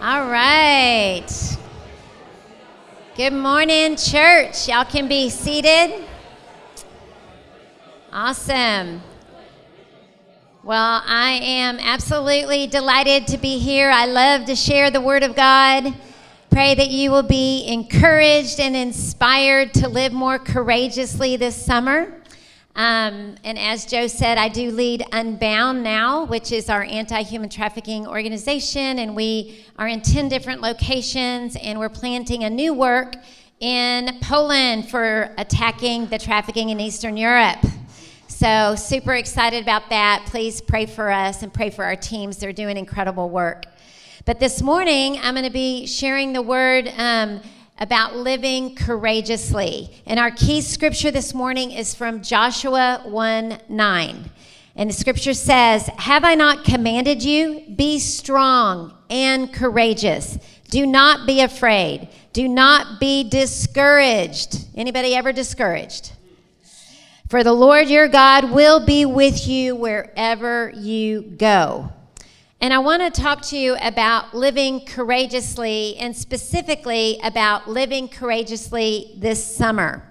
All right. Good morning, church. Y'all can be seated. Awesome. Well, I am absolutely delighted to be here. I love to share the Word of God. Pray that you will be encouraged and inspired to live more courageously this summer. And as Joe said, I do lead Unbound Now, which is our anti-human trafficking organization, and we are in 10 different locations, and we're planting a new work in Poland for attacking the trafficking in Eastern Europe. So super excited about that. Please pray for us and pray for our teams. They're doing incredible work. But this morning, I'm going to be sharing the word about living courageously. And our key scripture this morning is from Joshua 1:9. And the scripture says, "Have I not commanded you? Be strong and courageous. Do not be afraid. Do not be discouraged." Anybody ever discouraged? "For the Lord your God will be with you wherever you go." And I want to talk to you about living courageously, and specifically about living courageously this summer.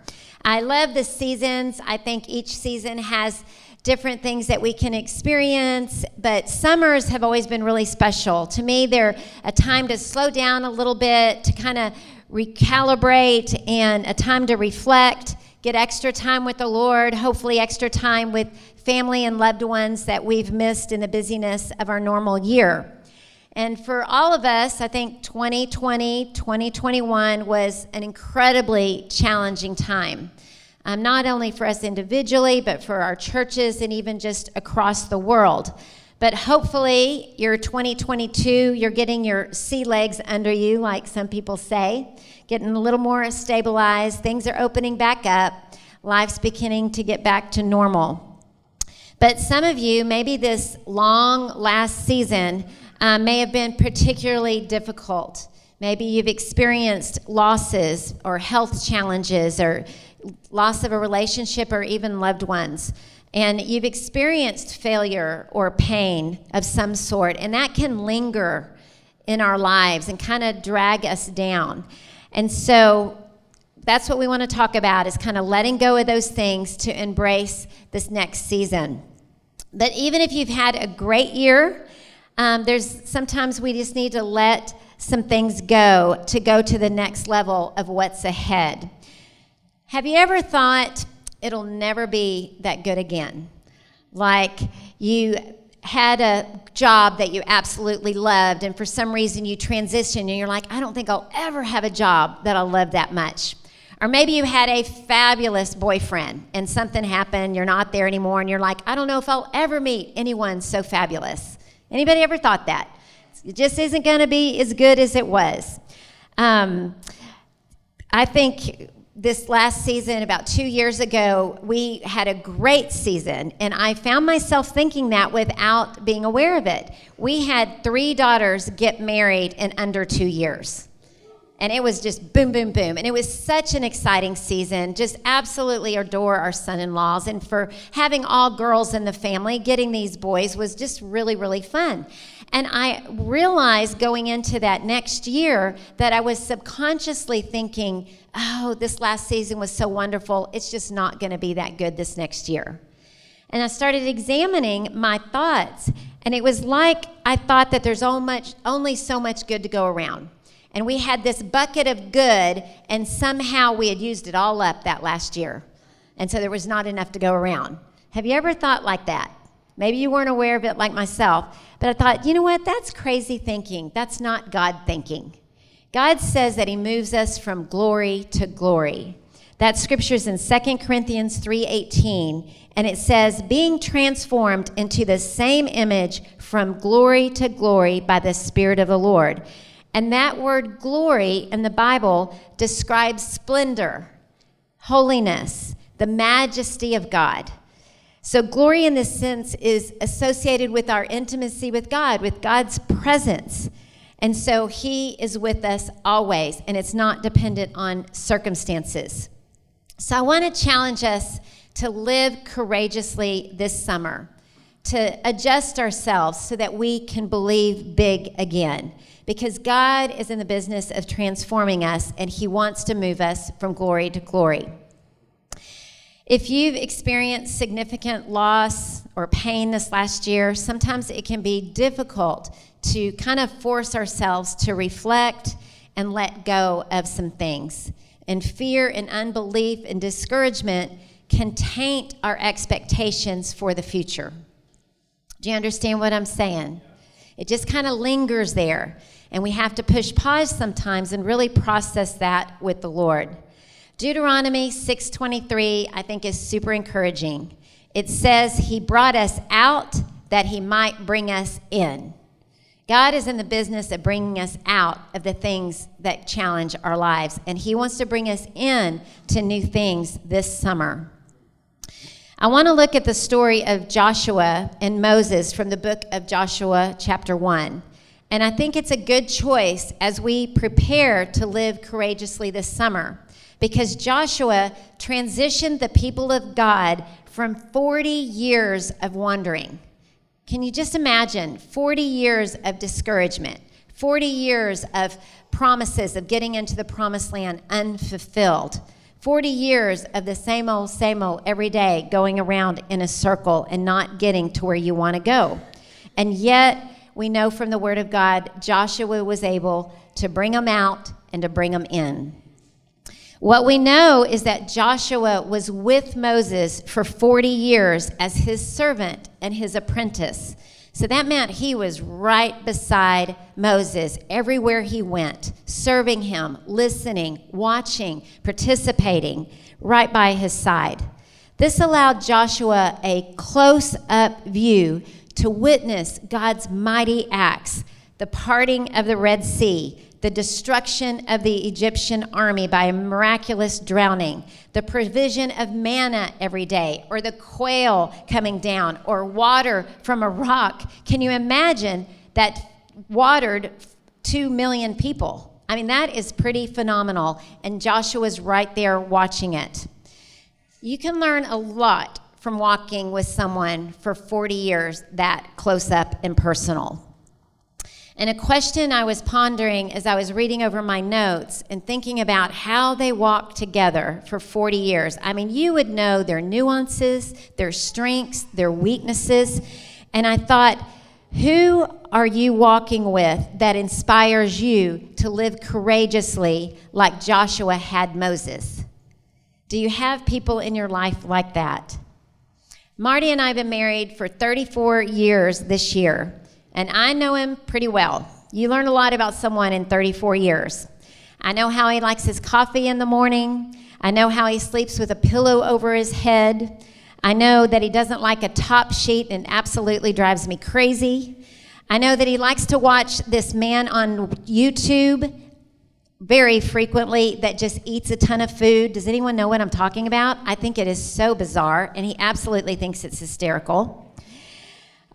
I love the seasons. I think each season has different things that we can experience, but summers have always been really special. To me, they're a time to slow down a little bit, to kind of recalibrate, and a time to reflect, get extra time with the Lord, hopefully extra time with family and loved ones that we've missed in the busyness of our normal year. And for all of us, I think 2020, 2021 was an incredibly challenging time, not only for us individually, but for our churches and even just across the world. But hopefully, your 2022, you're getting your sea legs under you, like some people say, getting a little more stabilized. Things are opening back up. Life's beginning to get back to normal. But some of you, maybe this long last season may have been particularly difficult. Maybe you've experienced losses or health challenges or loss of a relationship or even loved ones. And you've experienced failure or pain of some sort. And that can linger in our lives and kind of drag us down. And so that's what we want to talk about, is kind of letting go of those things to embrace this next season. But even if you've had a great year, there's sometimes we just need to let some things go to go to the next level of what's ahead. Have you ever thought it'll never be that good again? Like you had a job that you absolutely loved, and for some reason you transitioned, and you're like, I don't think I'll ever have a job that I'll love that much. Or maybe you had a fabulous boyfriend and something happened, you're not there anymore, and you're like, I don't know if I'll ever meet anyone so fabulous. Anybody ever thought that? It just isn't going to be as good as it was. I think this last season, about 2 years ago, we had a great season, and I found myself thinking that without being aware of it. We had 3 daughters get married in under 2 years. And it was just boom, boom, boom. And it was such an exciting season. Just absolutely adore our son-in-laws. And for having all girls in the family, getting these boys was just really, really fun. And I realized going into that next year that I was subconsciously thinking, oh, this last season was so wonderful. It's just not going to be that good this next year. And I started examining my thoughts. And it was like I thought that there's only so much good to go around. And we had this bucket of good, and somehow we had used it all up that last year. And so there was not enough to go around. Have you ever thought like that? Maybe you weren't aware of it like myself. But I thought, you know what? That's crazy thinking. That's not God thinking. God says that he moves us from glory to glory. That scripture's in 2 Corinthians 3:18, and it says, "Being transformed into the same image from glory to glory by the Spirit of the Lord." And that word glory in the Bible describes splendor, holiness, the majesty of God. So glory in this sense is associated with our intimacy with God, with God's presence. And so he is with us always, and it's not dependent on circumstances. So I want to challenge us to live courageously this summer, to adjust ourselves so that we can believe big again. Because God is in the business of transforming us, and He wants to move us from glory to glory. If you've experienced significant loss or pain this last year, sometimes it can be difficult to kind of force ourselves to reflect and let go of some things. And fear and unbelief and discouragement can taint our expectations for the future. Do you understand what I'm saying? It just kind of lingers there, and we have to push pause sometimes and really process that with the Lord. Deuteronomy 6:23, I think, is super encouraging. It says, He brought us out that He might bring us in. God is in the business of bringing us out of the things that challenge our lives, and He wants to bring us in to new things this summer. I want to look at the story of Joshua and Moses from the book of Joshua, chapter 1. And I think it's a good choice as we prepare to live courageously this summer, because Joshua transitioned the people of God from 40 years of wandering. Can you just imagine 40 years of discouragement, 40 years of promises of getting into the promised land unfulfilled, 40 years of the same old every day going around in a circle and not getting to where you want to go? And yet we know from the Word of God, Joshua was able to bring them out and to bring them in. What we know is that Joshua was with Moses for 40 years as his servant and his apprentice. So that meant he was right beside Moses everywhere he went, serving him, listening, watching, participating, right by his side. This allowed Joshua a close-up view to witness God's mighty acts, the parting of the Red Sea, the destruction of the Egyptian army by a miraculous drowning, the provision of manna every day, or the quail coming down, or water from a rock. Can you imagine that watered 2 million people? I mean, that is pretty phenomenal, and Joshua's right there watching it. You can learn a lot from walking with someone for 40 years that close up and personal. And a question I was pondering as I was reading over my notes and thinking about how they walked together for 40 years. I mean, you would know their nuances, their strengths, their weaknesses. And I thought, who are you walking with that inspires you to live courageously like Joshua had Moses? Do you have people in your life like that? Marty and I have been married for 34 years this year. And I know him pretty well. You learn a lot about someone in 34 years. I know how he likes his coffee in the morning. I know how he sleeps with a pillow over his head. I know that he doesn't like a top sheet and absolutely drives me crazy. I know that he likes to watch this man on YouTube very frequently that just eats a ton of food. Does anyone know what I'm talking about? I think it is so bizarre, and he absolutely thinks it's hysterical.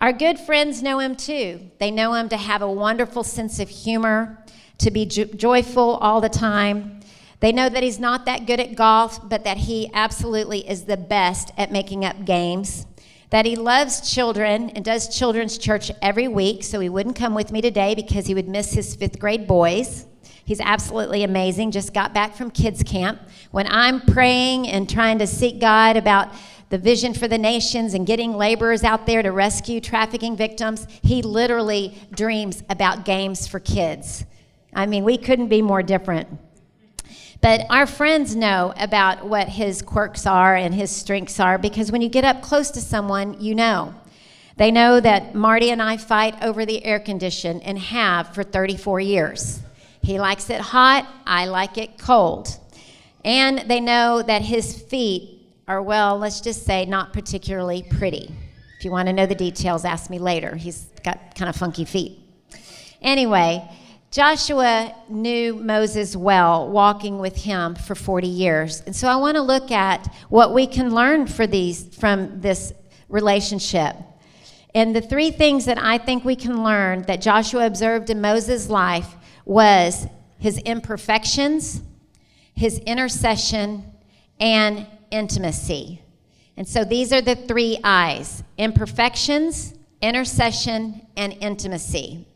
Our good friends know him too. They know him to have a wonderful sense of humor, to be joyful all the time. They know that he's not that good at golf, but that he absolutely is the best at making up games. That he loves children and does children's church every week, so he wouldn't come with me today because he would miss his 5th grade boys. He's absolutely amazing. Just got back from kids camp. When I'm praying and trying to seek God about the vision for the nations and getting laborers out there to rescue trafficking victims, he literally dreams about games for kids. I mean, we couldn't be more different. But our friends know about what his quirks are and his strengths are, because when you get up close to someone, you know. They know that Marty and I fight over the air condition and have for 34 years. He likes it hot, I like it cold. And they know that his feet are, well, let's just say, not particularly pretty. If you want to know the details, ask me later. He's got kind of funky feet. Anyway, Joshua knew Moses well, walking with him for 40 years. And so I want to look at what we can learn from this relationship. And the three things that I think we can learn that Joshua observed in Moses' life was his imperfections, his intercession, and intimacy. And so these are the three I's: imperfections, intercession, and intimacy.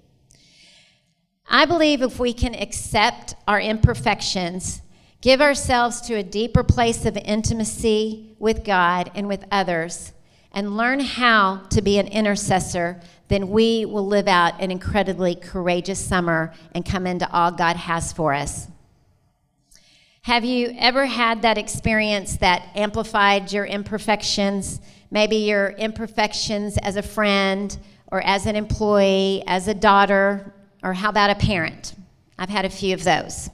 I believe if we can accept our imperfections, give ourselves to a deeper place of intimacy with God and with others, and learn how to be an intercessor, then we will live out an incredibly courageous summer and come into all God has for us. Have you ever had that experience that amplified your imperfections? Maybe your imperfections as a friend, or as an employee, as a daughter, or how about a parent? I've had a few of those.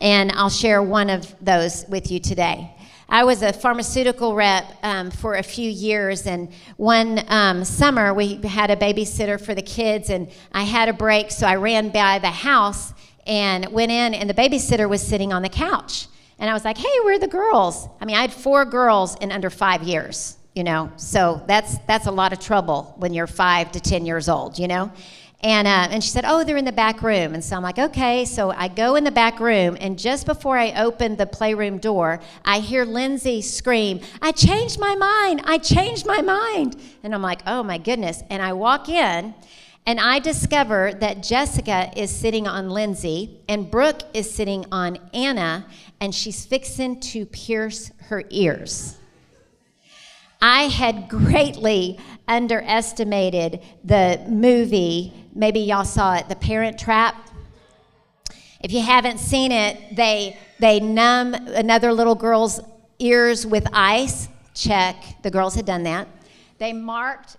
And I'll share one of those with you today. I was a pharmaceutical rep for a few years, and one summer we had a babysitter for the kids, and I had a break, so I ran by the house and went in, and the babysitter was sitting on the couch. And I was like, hey, where are the girls? I mean, I had 4 girls in under 5 years, you know, so that's a lot of trouble when you're 5 to 10 years old, you know. And she said, oh, they're in the back room. And so I'm like, okay. So I go in the back room, and just before I open the playroom door, I hear Lindsay scream, I changed my mind. I changed my mind. And I'm like, oh, my goodness. And I walk in, and I discover that Jessica is sitting on Lindsay, and Brooke is sitting on Anna, and she's fixing to pierce her ears. I had greatly underestimated the movie, maybe y'all saw it, The Parent Trap. If you haven't seen it, they numb another little girl's ears with ice. Check, the girls had done that. They marked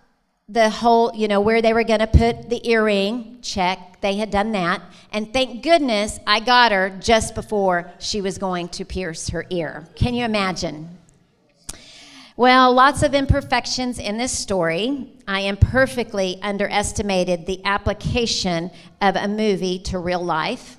the hole, you know, where they were gonna put the earring. Check, they had done that. And thank goodness I got her just before she was going to pierce her ear. Can you imagine? Well, lots of imperfections in this story. I imperfectly underestimated the application of a movie to real life.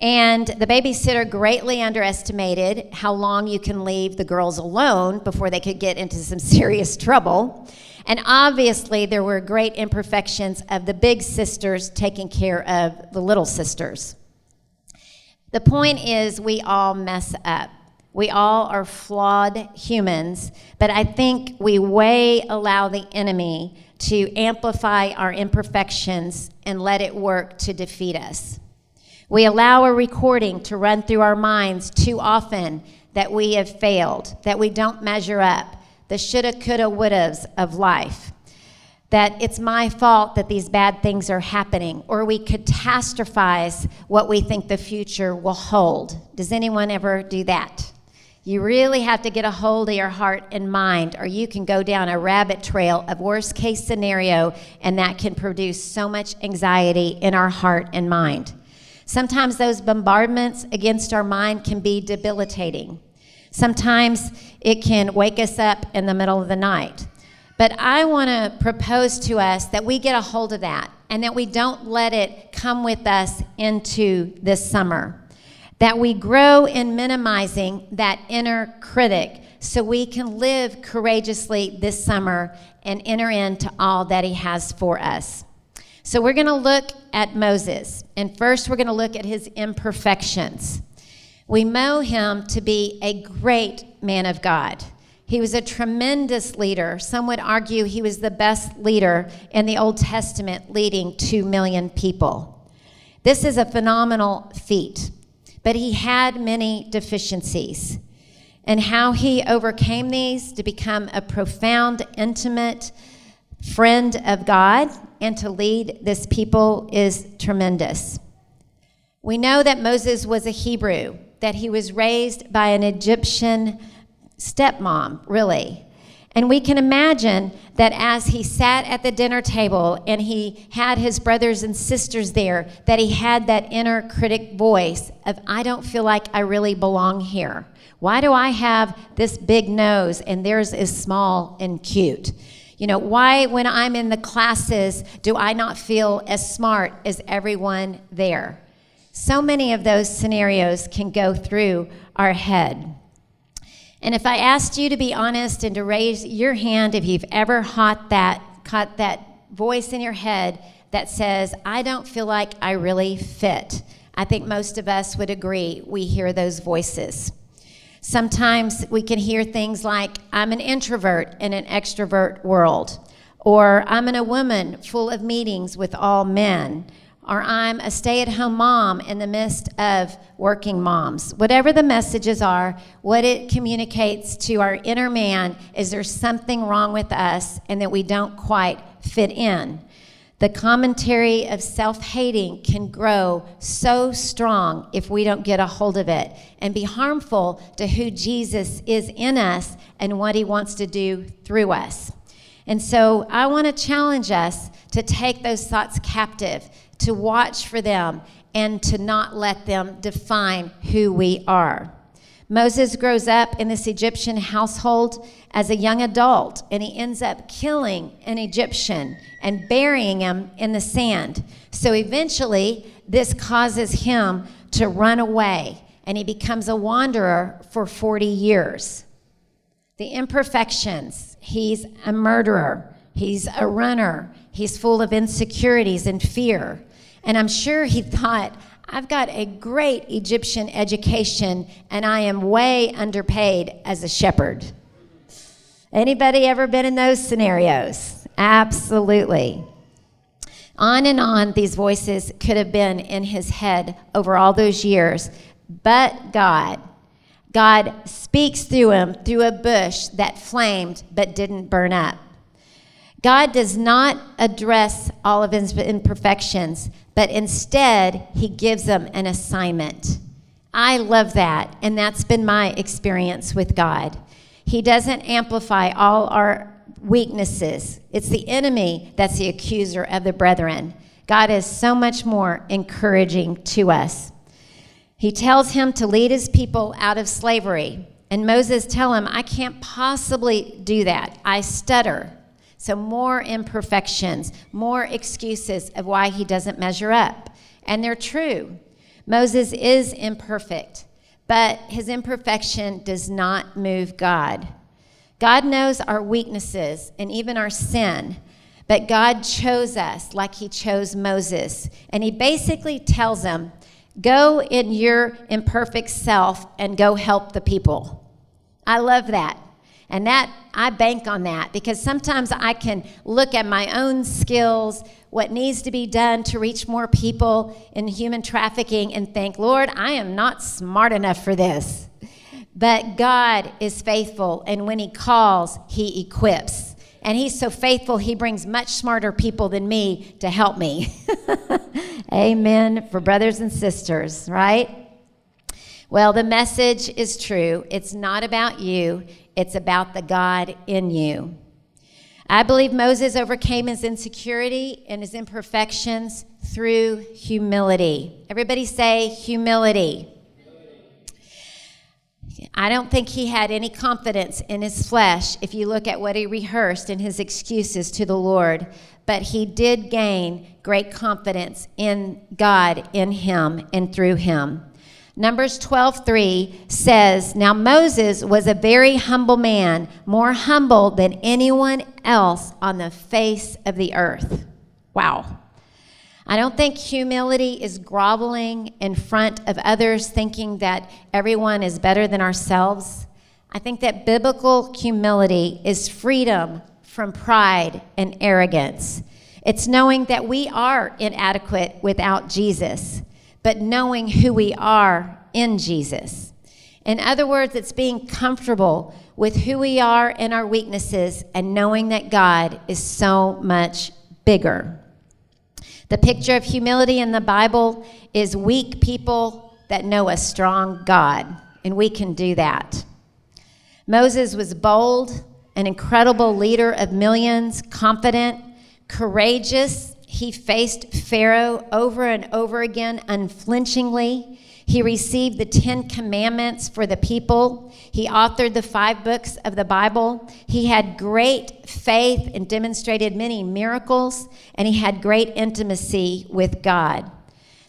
And the babysitter greatly underestimated how long you can leave the girls alone before they could get into some serious trouble. And obviously, there were great imperfections of the big sisters taking care of the little sisters. The point is, we all mess up. We all are flawed humans, but I think we way allow the enemy to amplify our imperfections and let it work to defeat us. We allow a recording to run through our minds too often that we have failed, that we don't measure up, the shoulda, coulda, wouldas of life, that it's my fault that these bad things are happening, or we catastrophize what we think the future will hold. Does anyone ever do that? You really have to get a hold of your heart and mind, or you can go down a rabbit trail of worst-case scenario, and that can produce so much anxiety in our heart and mind. Sometimes those bombardments against our mind can be debilitating. Sometimes it can wake us up in the middle of the night. But I want to propose to us that we get a hold of that, and that we don't let it come with us into this summer. That we grow in minimizing that inner critic so we can live courageously this summer and enter into all that he has for us. So we're going to look at Moses, and first we're going to look at his imperfections. We know him to be a great man of God. He was a tremendous leader. Some would argue he was the best leader in the Old Testament, leading 2 million people. This is a phenomenal feat. But he had many deficiencies, and how he overcame these to become a profound, intimate friend of God and to lead this people is tremendous. We know that Moses was a Hebrew, that he was raised by an Egyptian stepmom, really. And we can imagine that as he sat at the dinner table and he had his brothers and sisters there, that he had that inner critic voice of, I don't feel like I really belong here. Why do I have this big nose and theirs is small and cute? You know, why when I'm in the classes do I not feel as smart as everyone there? So many of those scenarios can go through our head. And if I asked you to be honest and to raise your hand if you've ever caught that voice in your head that says, I don't feel like I really fit, I think most of us would agree we hear those voices. Sometimes we can hear things like, I'm an introvert in an extrovert world, or I'm a woman full of meetings with all men, or I'm a stay-at-home mom in the midst of working moms. Whatever the messages are, what it communicates to our inner man is there's something wrong with us and that we don't quite fit in. The commentary of self-hating can grow so strong if we don't get a hold of it and be harmful to who Jesus is in us and what he wants to do through us. And so I want to challenge us to take those thoughts captive, to watch for them, and to not let them define who we are. Moses grows up in this Egyptian household as a young adult, and he ends up killing an Egyptian and burying him in the sand. So eventually, this causes him to run away, and he becomes a wanderer for 40 years. The imperfections, he's a murderer, he's a runner, he's full of insecurities and fear. And I'm sure he thought, I've got a great Egyptian education and I am way underpaid as a shepherd. Anybody ever been in those scenarios? Absolutely. On and on, these voices could have been in his head over all those years, but God speaks through him through a bush that flamed but didn't burn up. God does not address all of his imperfections, but instead he gives them an assignment. I love that, and that's been my experience with God. He doesn't amplify all our weaknesses. It's the enemy that's the accuser of the brethren. God is so much more encouraging to us. He tells him to lead his people out of slavery, and Moses tells him, I can't possibly do that. I stutter. So more imperfections, more excuses of why he doesn't measure up. And they're true. Moses is imperfect, but his imperfection does not move God. God knows our weaknesses and even our sin, but God chose us like he chose Moses. And he basically tells him, go in your imperfect self and go help the people. I love that. And that, I bank on that, because sometimes I can look at my own skills, what needs to be done to reach more people in human trafficking, and think, Lord, I am not smart enough for this. But God is faithful, and when he calls, he equips. And he's so faithful, he brings much smarter people than me to help me. Amen for brothers and sisters, right? Well, the message is true. It's not about you. It's about the God in you. I believe Moses overcame his insecurity and his imperfections through humility. Everybody say humility. I don't think he had any confidence in his flesh if you look at what he rehearsed in his excuses to the Lord, but he did gain great confidence in God, in him, and through him. Numbers 12:3 says, now Moses was a very humble man, more humble than anyone else on the face of the earth. Wow. I don't think humility is groveling in front of others, thinking that everyone is better than ourselves. I think that biblical humility is freedom from pride and arrogance. It's knowing that we are inadequate without Jesus, but knowing who we are in Jesus. In other words, it's being comfortable with who we are and our weaknesses and knowing that God is so much bigger. The picture of humility in the Bible is weak people that know a strong God, and we can do that. Moses was bold, an incredible leader of millions, confident, courageous. He faced Pharaoh over and over again unflinchingly. He received the 10 commandments for the people. He authored the 5 books of the Bible. He had great faith and demonstrated many miracles, and he had great intimacy with God.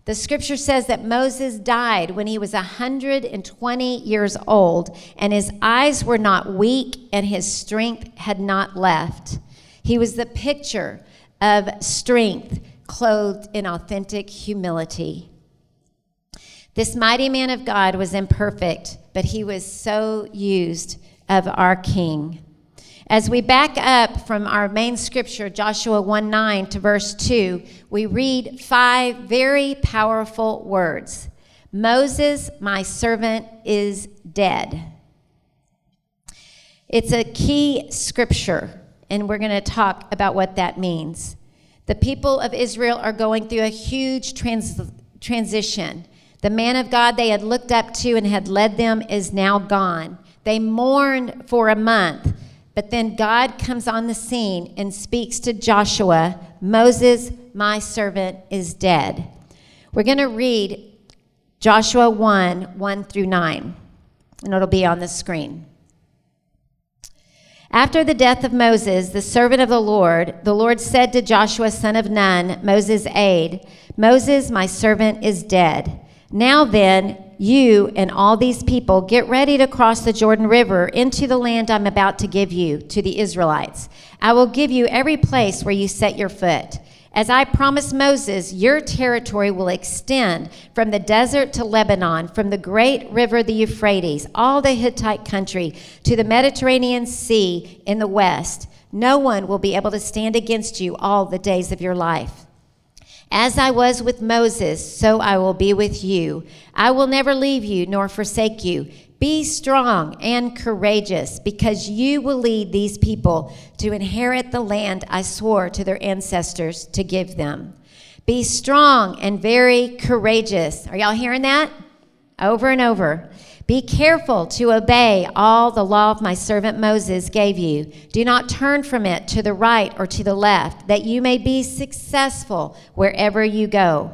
The scripture says that Moses died when he was 120 years old, and his eyes were not weak, and his strength had not left. He was the picture of strength clothed in authentic humility. This mighty man of God was imperfect, but he was so used of our King. As we back up from our main scripture, Joshua 1:9 to verse 2, we read 5 very powerful words. Moses, my servant, is dead. It's a key scripture, and we're going to talk about what that means. The people of Israel are going through a huge transition. The man of God they had looked up to and had led them is now gone. They mourned for a month, but then God comes on the scene and speaks to Joshua, Moses, my servant, is dead. We're going to read Joshua 1:1 through 9, and it'll be on the screen. After the death of Moses, the servant of the Lord said to Joshua, son of Nun, Moses' aide, Moses, my servant, is dead. Now then, you and all these people get ready to cross the Jordan River into the land I'm about to give you, to the Israelites. I will give you every place where you set your foot. As I promised Moses, your territory will extend from the desert to Lebanon, from the great river, the Euphrates, all the Hittite country, to the Mediterranean Sea in the west. No one will be able to stand against you all the days of your life. As I was with Moses, so I will be with you. I will never leave you nor forsake you. Be strong and courageous, because you will lead these people to inherit the land I swore to their ancestors to give them. Be strong and very courageous. Are y'all hearing that? Over and over. Be careful to obey all the law of my servant Moses gave you. Do not turn from it to the right or to the left, that you may be successful wherever you go.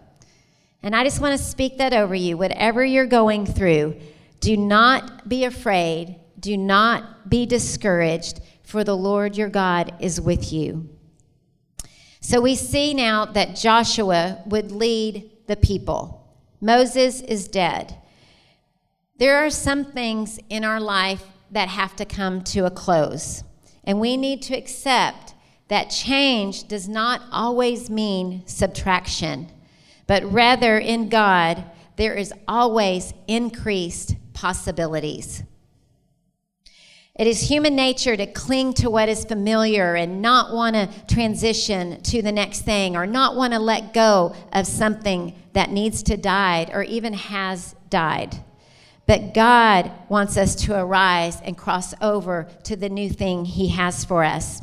And I just want to speak that over you. Whatever you're going through, do not be afraid. Do not be discouraged, for the Lord your God is with you. So we see now that Joshua would lead the people. Moses is dead. There are some things in our life that have to come to a close. And we need to accept that change does not always mean subtraction. But rather, in God, there is always increased possibilities. It is human nature to cling to what is familiar and not want to transition to the next thing, or not want to let go of something that needs to die or even has died. But God wants us to arise and cross over to the new thing he has for us.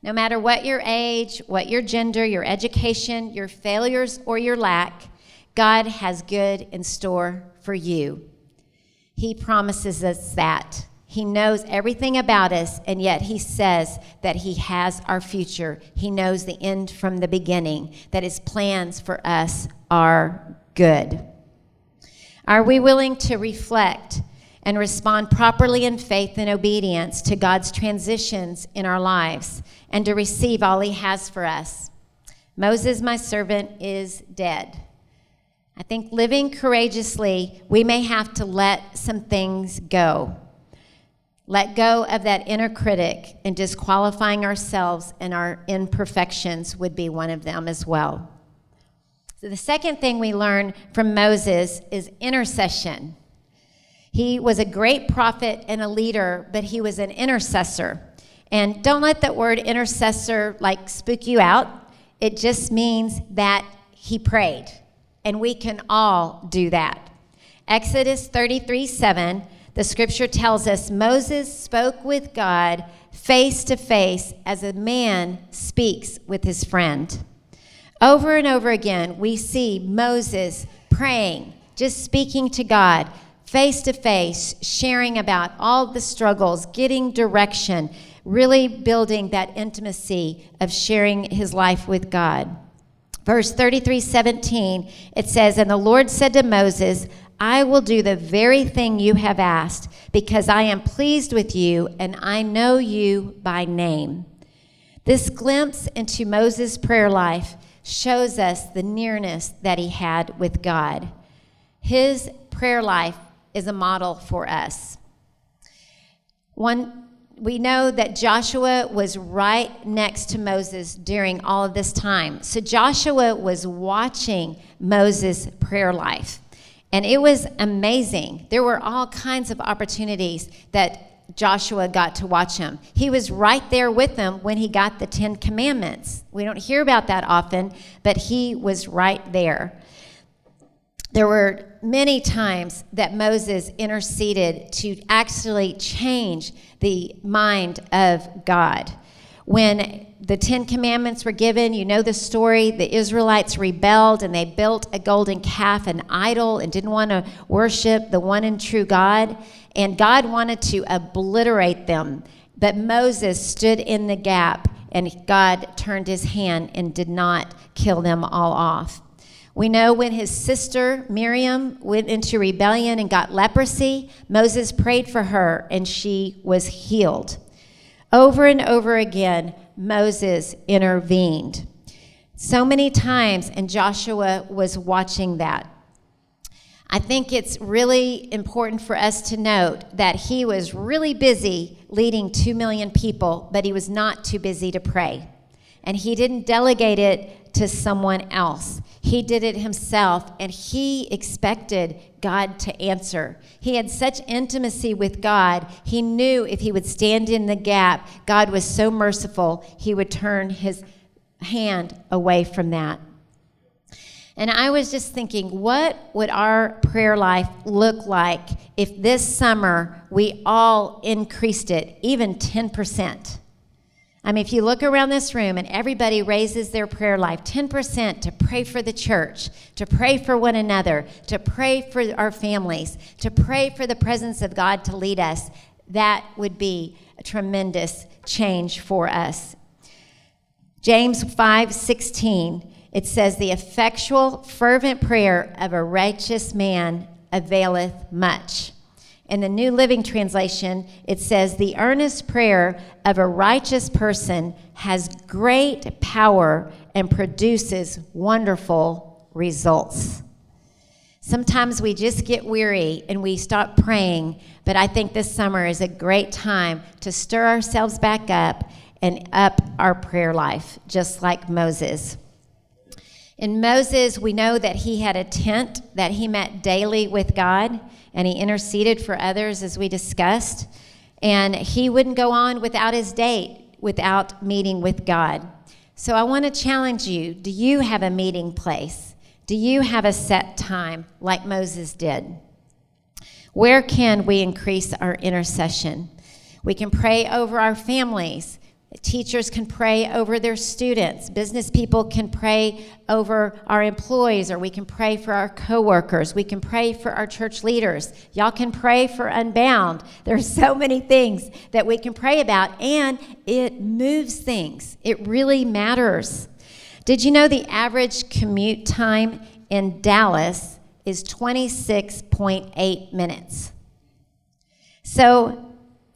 No matter what your age, what your gender, your education, your failures, or your lack, God has good in store for you. He promises us that. He knows everything about us, and yet he says that he has our future. He knows the end from the beginning, that his plans for us are good. Are we willing to reflect and respond properly in faith and obedience to God's transitions in our lives, and to receive all he has for us? Moses, my servant, is dead. I think living courageously, we may have to let some things go. Let go of that inner critic, and disqualifying ourselves and our imperfections would be one of them as well. So the second thing we learn from Moses is intercession. He was a great prophet and a leader, but he was an intercessor. And don't let that word intercessor like spook you out. It just means that he prayed, and we can all do that. Exodus 33:7, the scripture tells us Moses spoke with God face to face as a man speaks with his friend. Over and over again, we see Moses praying, just speaking to God, face to face, sharing about all the struggles, getting direction, really building that intimacy of sharing his life with God. verse 33:17, it says, "And the Lord said to Moses, I will do the very thing you have asked, because I am pleased with you, and I know you by name." This glimpse into Moses' prayer life shows us the nearness that he had with God. His prayer life is a model for us. We know that Joshua was right next to Moses during all of this time. So Joshua was watching Moses' prayer life, and it was amazing. There were all kinds of opportunities that Joshua got to watch him. He was right there with them when he got the 10 Commandments. We don't hear about that often, but he was right there. There were many times that Moses interceded to actually change the mind of God. When the 10 Commandments were given, you know the story, the Israelites rebelled and they built a golden calf, an idol, and didn't want to worship the one and true God. And God wanted to obliterate them. But Moses stood in the gap, and God turned his hand and did not kill them all off. We know when his sister Miriam went into rebellion and got leprosy, Moses prayed for her and she was healed. Over and over again, Moses intervened. So many times, and Joshua was watching that. I think it's really important for us to note that he was really busy leading 2 million people, but he was not too busy to pray. And he didn't delegate it to someone else. He did it himself, and he expected God to answer. He had such intimacy with God, he knew if he would stand in the gap, God was so merciful, he would turn his hand away from that. And I was just thinking, what would our prayer life look like if this summer we all increased it, even 10%? I mean, if you look around this room and everybody raises their prayer life 10% to pray for the church, to pray for one another, to pray for our families, to pray for the presence of God to lead us, that would be a tremendous change for us. James 5:16, it says, "The effectual, fervent prayer of a righteous man availeth much." In the New Living Translation, it says, "The earnest prayer of a righteous person has great power and produces wonderful results." Sometimes we just get weary and we stop praying, but I think this summer is a great time to stir ourselves back up and up our prayer life, just like Moses. In Moses, we know that he had a tent, that he met daily with God, and he interceded for others, as we discussed. And he wouldn't go on without his date, without meeting with God. So I want to challenge you. Do you have a meeting place? Do you have a set time like Moses did? Where can we increase our intercession? We can pray over our families. Teachers can pray over their students. Business people can pray over our employees, or we can pray for our coworkers. We can pray for our church leaders. Y'all can pray for Unbound. There's so many things that we can pray about, and it moves things. It really matters. Did you know the average commute time in Dallas is 26.8 minutes? So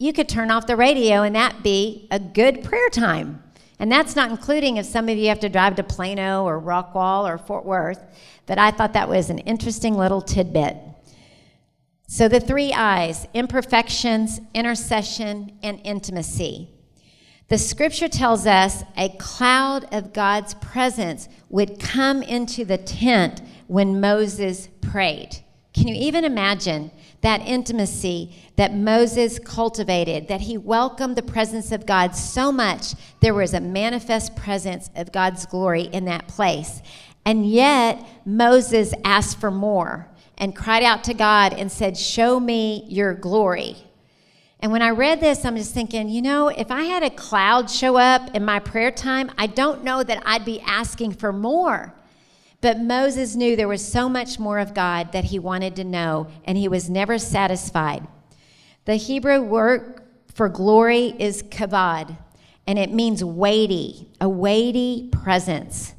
you could turn off the radio and that be a good prayer time. And that's not including if some of you have to drive to Plano or Rockwall or Fort Worth, but I thought that was an interesting little tidbit. So the 3 I's, imperfections, intercession, and intimacy. The scripture tells us a cloud of God's presence would come into the tent when Moses prayed. Can you even imagine that intimacy that Moses cultivated, that he welcomed the presence of God so much there was a manifest presence of God's glory in that place? And yet Moses asked for more and cried out to God and said, "Show me your glory." And when I read this, I'm just thinking, you know, if I had a cloud show up in my prayer time, I don't know that I'd be asking for more. But Moses knew there was so much more of God that he wanted to know, and he was never satisfied. The Hebrew word for glory is kavod, and it means weighty, a weighty presence.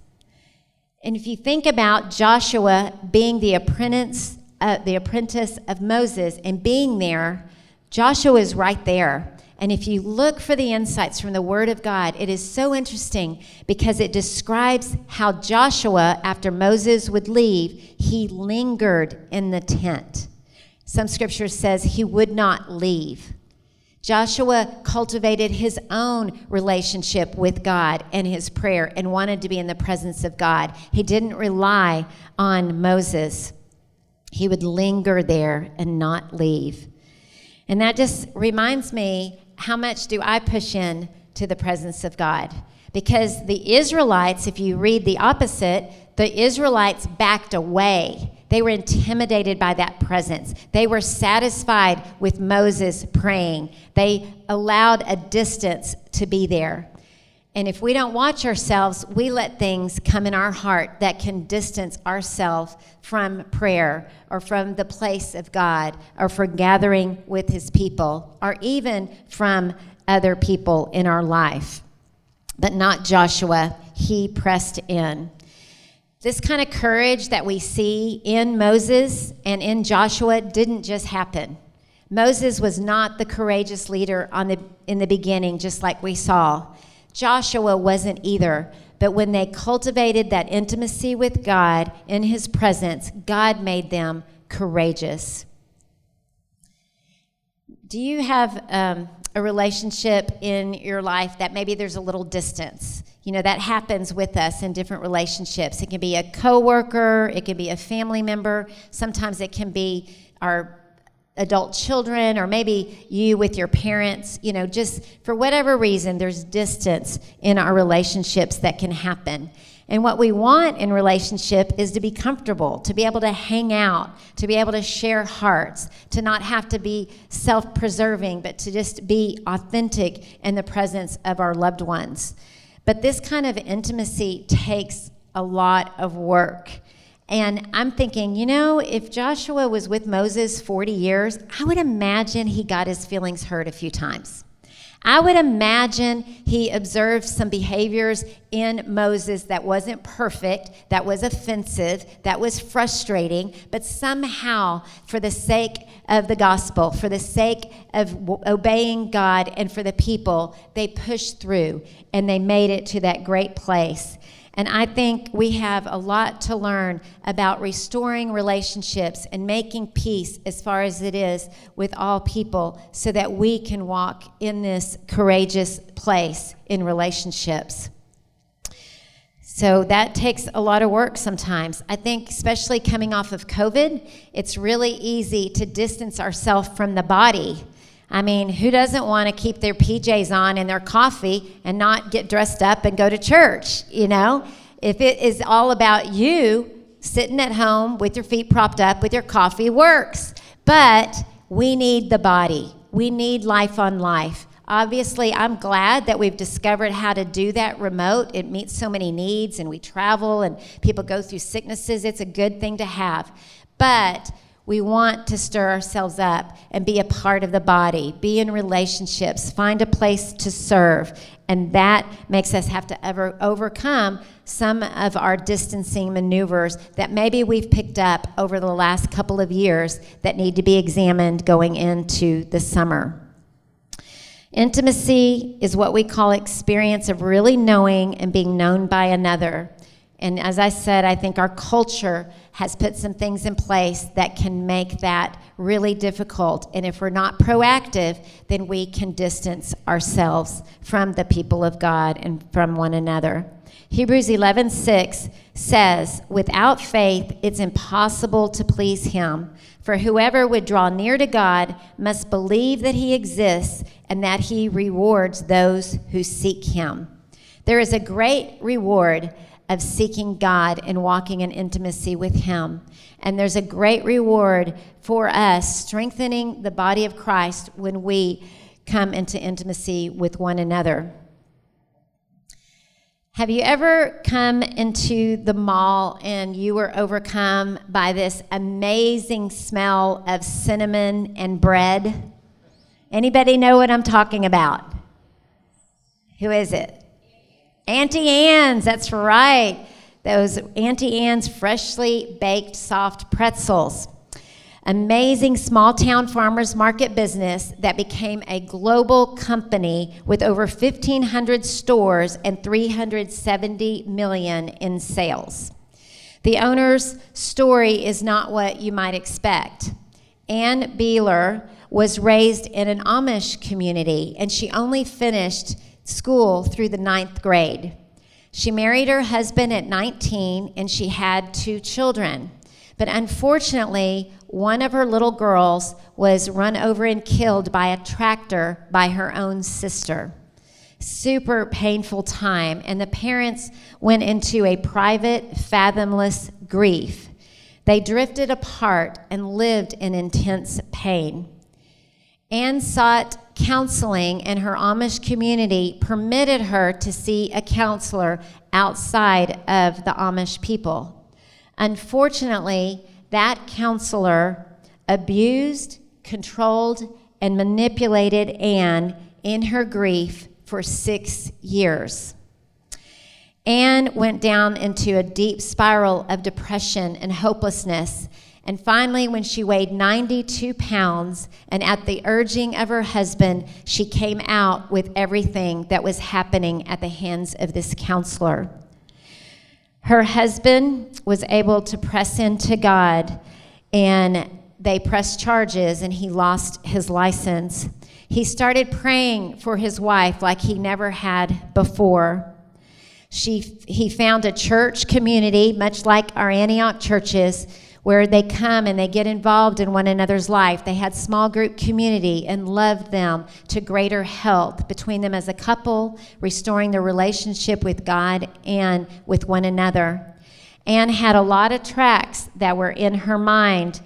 And if you think about Joshua being the apprentice of Moses and being there, Joshua is right there. And if you look for the insights from the Word of God, it is so interesting because it describes how Joshua, after Moses would leave, he lingered in the tent. Some scripture says he would not leave. Joshua cultivated his own relationship with God and his prayer and wanted to be in the presence of God. He didn't rely on Moses. He would linger there and not leave. And that just reminds me, how much do I push in to the presence of God? Because the Israelites, if you read the opposite, the Israelites backed away. They were intimidated by that presence. They were satisfied with Moses praying. They allowed a distance to be there. And if we don't watch ourselves, we let things come in our heart that can distance ourselves from prayer or from the place of God or from gathering with his people or even from other people in our life. But not Joshua. He pressed in. This kind of courage that we see in Moses and in Joshua didn't just happen. Moses was not the courageous leader in the beginning, just like we saw. Joshua wasn't either. But when they cultivated that intimacy with God in his presence, God made them courageous. Do you have a relationship in your life that maybe there's a little distance? You know, that happens with us in different relationships. It can be a coworker, it can be a family member. Sometimes it can be our adult children, or maybe you with your parents. You know, just for whatever reason, there's distance in our relationships that can happen. And what we want in relationship is to be comfortable, to be able to hang out, to be able to share hearts, to not have to be self-preserving, but to just be authentic in the presence of our loved ones. But this kind of intimacy takes a lot of work. And I'm thinking, you know, if Joshua was with Moses 40 years, I would imagine he got his feelings hurt a few times. I would imagine he observed some behaviors in Moses that wasn't perfect, that was offensive, that was frustrating, but somehow, for the sake of the gospel, for the sake of obeying God and for the people, they pushed through and they made it to that great place. And I think we have a lot to learn about restoring relationships and making peace as far as it is with all people so that we can walk in this courageous place in relationships. So that takes a lot of work sometimes. I think especially coming off of COVID, it's really easy to distance ourselves from the body. I mean, who doesn't want to keep their PJs on and their coffee and not get dressed up and go to church, you know? If it is all about you, sitting at home with your feet propped up with your coffee works. But we need the body. We need life on life. Obviously, I'm glad that we've discovered how to do that remote. It meets so many needs, and we travel, and people go through sicknesses. It's a good thing to have. But we want to stir ourselves up and be a part of the body, be in relationships, find a place to serve. And that makes us have to overcome some of our distancing maneuvers that maybe we've picked up over the last couple of years that need to be examined going into the summer. Intimacy is what we call experience of really knowing and being known by another. And as I said, I think our culture has put some things in place that can make that really difficult. And if we're not proactive, then we can distance ourselves from the people of God and from one another. Hebrews 11:6 says, "Without faith, it's impossible to please him. For whoever would draw near to God must believe that he exists and that he rewards those who seek him." There is a great reward of seeking God and walking in intimacy with him. And there's a great reward for us strengthening the body of Christ when we come into intimacy with one another. Have you ever come into the mall and you were overcome by this amazing smell of cinnamon and bread? Anybody know what I'm talking about? Who is it? Auntie Anne's, that's right. those Auntie Anne's freshly baked soft pretzels. Amazing small-town farmers market business that became a global company with over 1,500 stores and $370 million in sales. The owner's story is not what you might expect. Anne Beeler was raised in an Amish community, and she only finished school through the 9th grade. She married her husband at 19, and she had 2 children. But unfortunately, one of her little girls was run over and killed by a tractor by her own sister. Super painful time, and the parents went into a private, fathomless grief. They drifted apart and lived in intense pain. Anne sought counseling, and her Amish community permitted her to see a counselor outside of the Amish people. Unfortunately, that counselor abused, controlled, and manipulated Anne in her grief for 6 years. Anne went down into a deep spiral of depression and hopelessness, and finally, when she weighed 92 pounds, and at the urging of her husband, she came out with everything that was happening at the hands of this counselor. Her husband was able to press into God, and they pressed charges, and he lost his license. He started praying for his wife like he never had before. He found a church community, much like our Antioch churches, where they come and they get involved in one another's life. They had small group community and loved them to greater health between them as a couple, restoring their relationship with God and with one another. Anne had a lot of tracts that were in her mind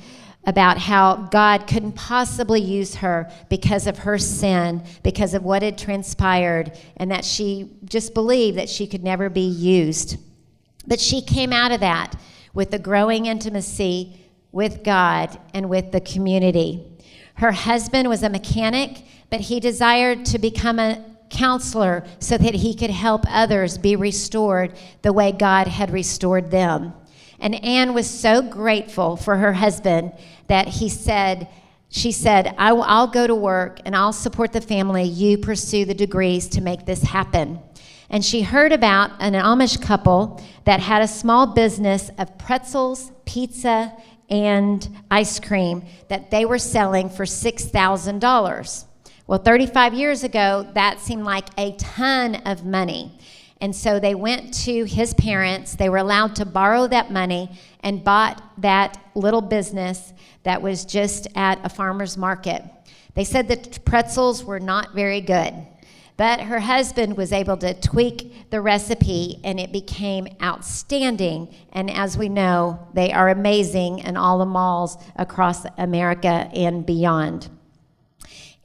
about how God couldn't possibly use her because of her sin, because of what had transpired, and that she just believed that she could never be used. But she came out of that with the growing intimacy with God and with the community. Her husband was a mechanic, but he desired to become a counselor so that he could help others be restored the way God had restored them. And Anne was so grateful for her husband that she said, I'll go to work and I'll support the family. You pursue the degrees to make this happen. And she heard about an Amish couple that had a small business of pretzels, pizza, and ice cream that they were selling for $6,000. Well, 35 years ago, that seemed like a ton of money. And so they went to his parents. They were allowed to borrow that money and bought that little business that was just at a farmer's market. They said the pretzels were not very good, but her husband was able to tweak the recipe, and it became outstanding. And as we know, they are amazing in all the malls across America and beyond.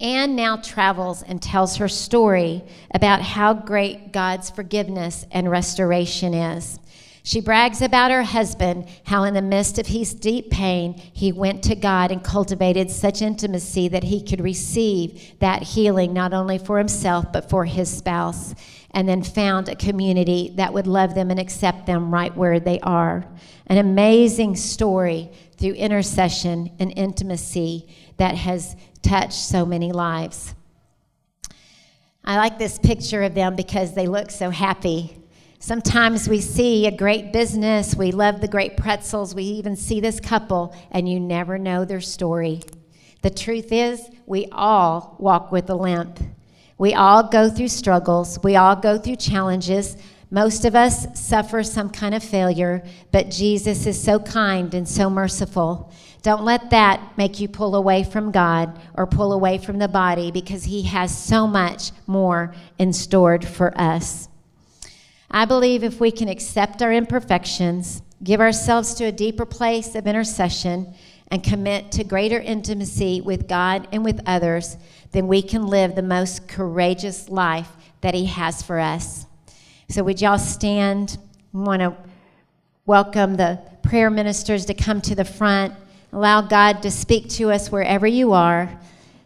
Anne now travels and tells her story about how great God's forgiveness and restoration is. She brags about her husband, how in the midst of his deep pain, he went to God and cultivated such intimacy that he could receive that healing, not only for himself, but for his spouse, and then found a community that would love them and accept them right where they are. An amazing story through intercession and intimacy that has touched so many lives. I like this picture of them because they look so happy. Sometimes we see a great business, we love the great pretzels, we even see this couple, and you never know their story. The truth is, we all walk with a limp. We all go through struggles, we all go through challenges. Most of us suffer some kind of failure, but Jesus is so kind and so merciful. Don't let that make you pull away from God or pull away from the body, because he has so much more in store for us. I believe if we can accept our imperfections, give ourselves to a deeper place of intercession, and commit to greater intimacy with God and with others, then we can live the most courageous life that he has for us. So would y'all stand? I want to welcome the prayer ministers to come to the front. Allow God to speak to us wherever you are,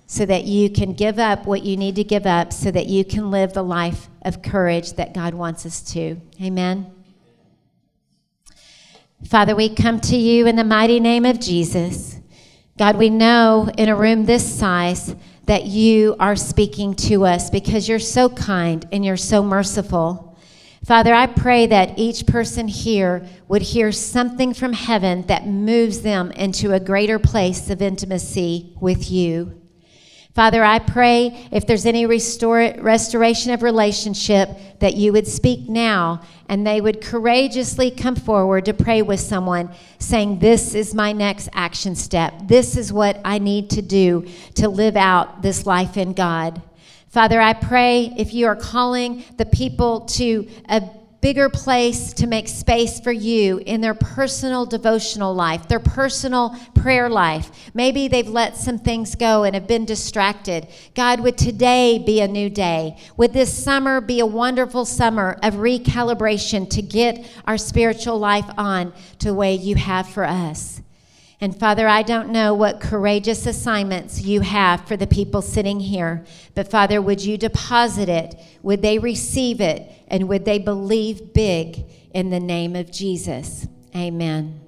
so that you can give up what you need to give up, so that you can live the life of courage that God wants us to. Amen. Father, we come to you in the mighty name of Jesus. God, we know in a room this size that you are speaking to us because you're so kind and you're so merciful. Father, I pray that each person here would hear something from heaven that moves them into a greater place of intimacy with you. Father, I pray if there's any restoration of relationship that you would speak now and they would courageously come forward to pray with someone saying, this is my next action step. This is what I need to do to live out this life in God. Father, I pray if you are calling the people to a bigger place to make space for you in their personal devotional life, their personal prayer life. Maybe they've let some things go and have been distracted. God, would today be a new day? Would this summer be a wonderful summer of recalibration to get our spiritual life on to the way you have for us? And Father, I don't know what courageous assignments you have for the people sitting here, but Father, would you deposit it? Would they receive it? And would they believe big in the name of Jesus? Amen.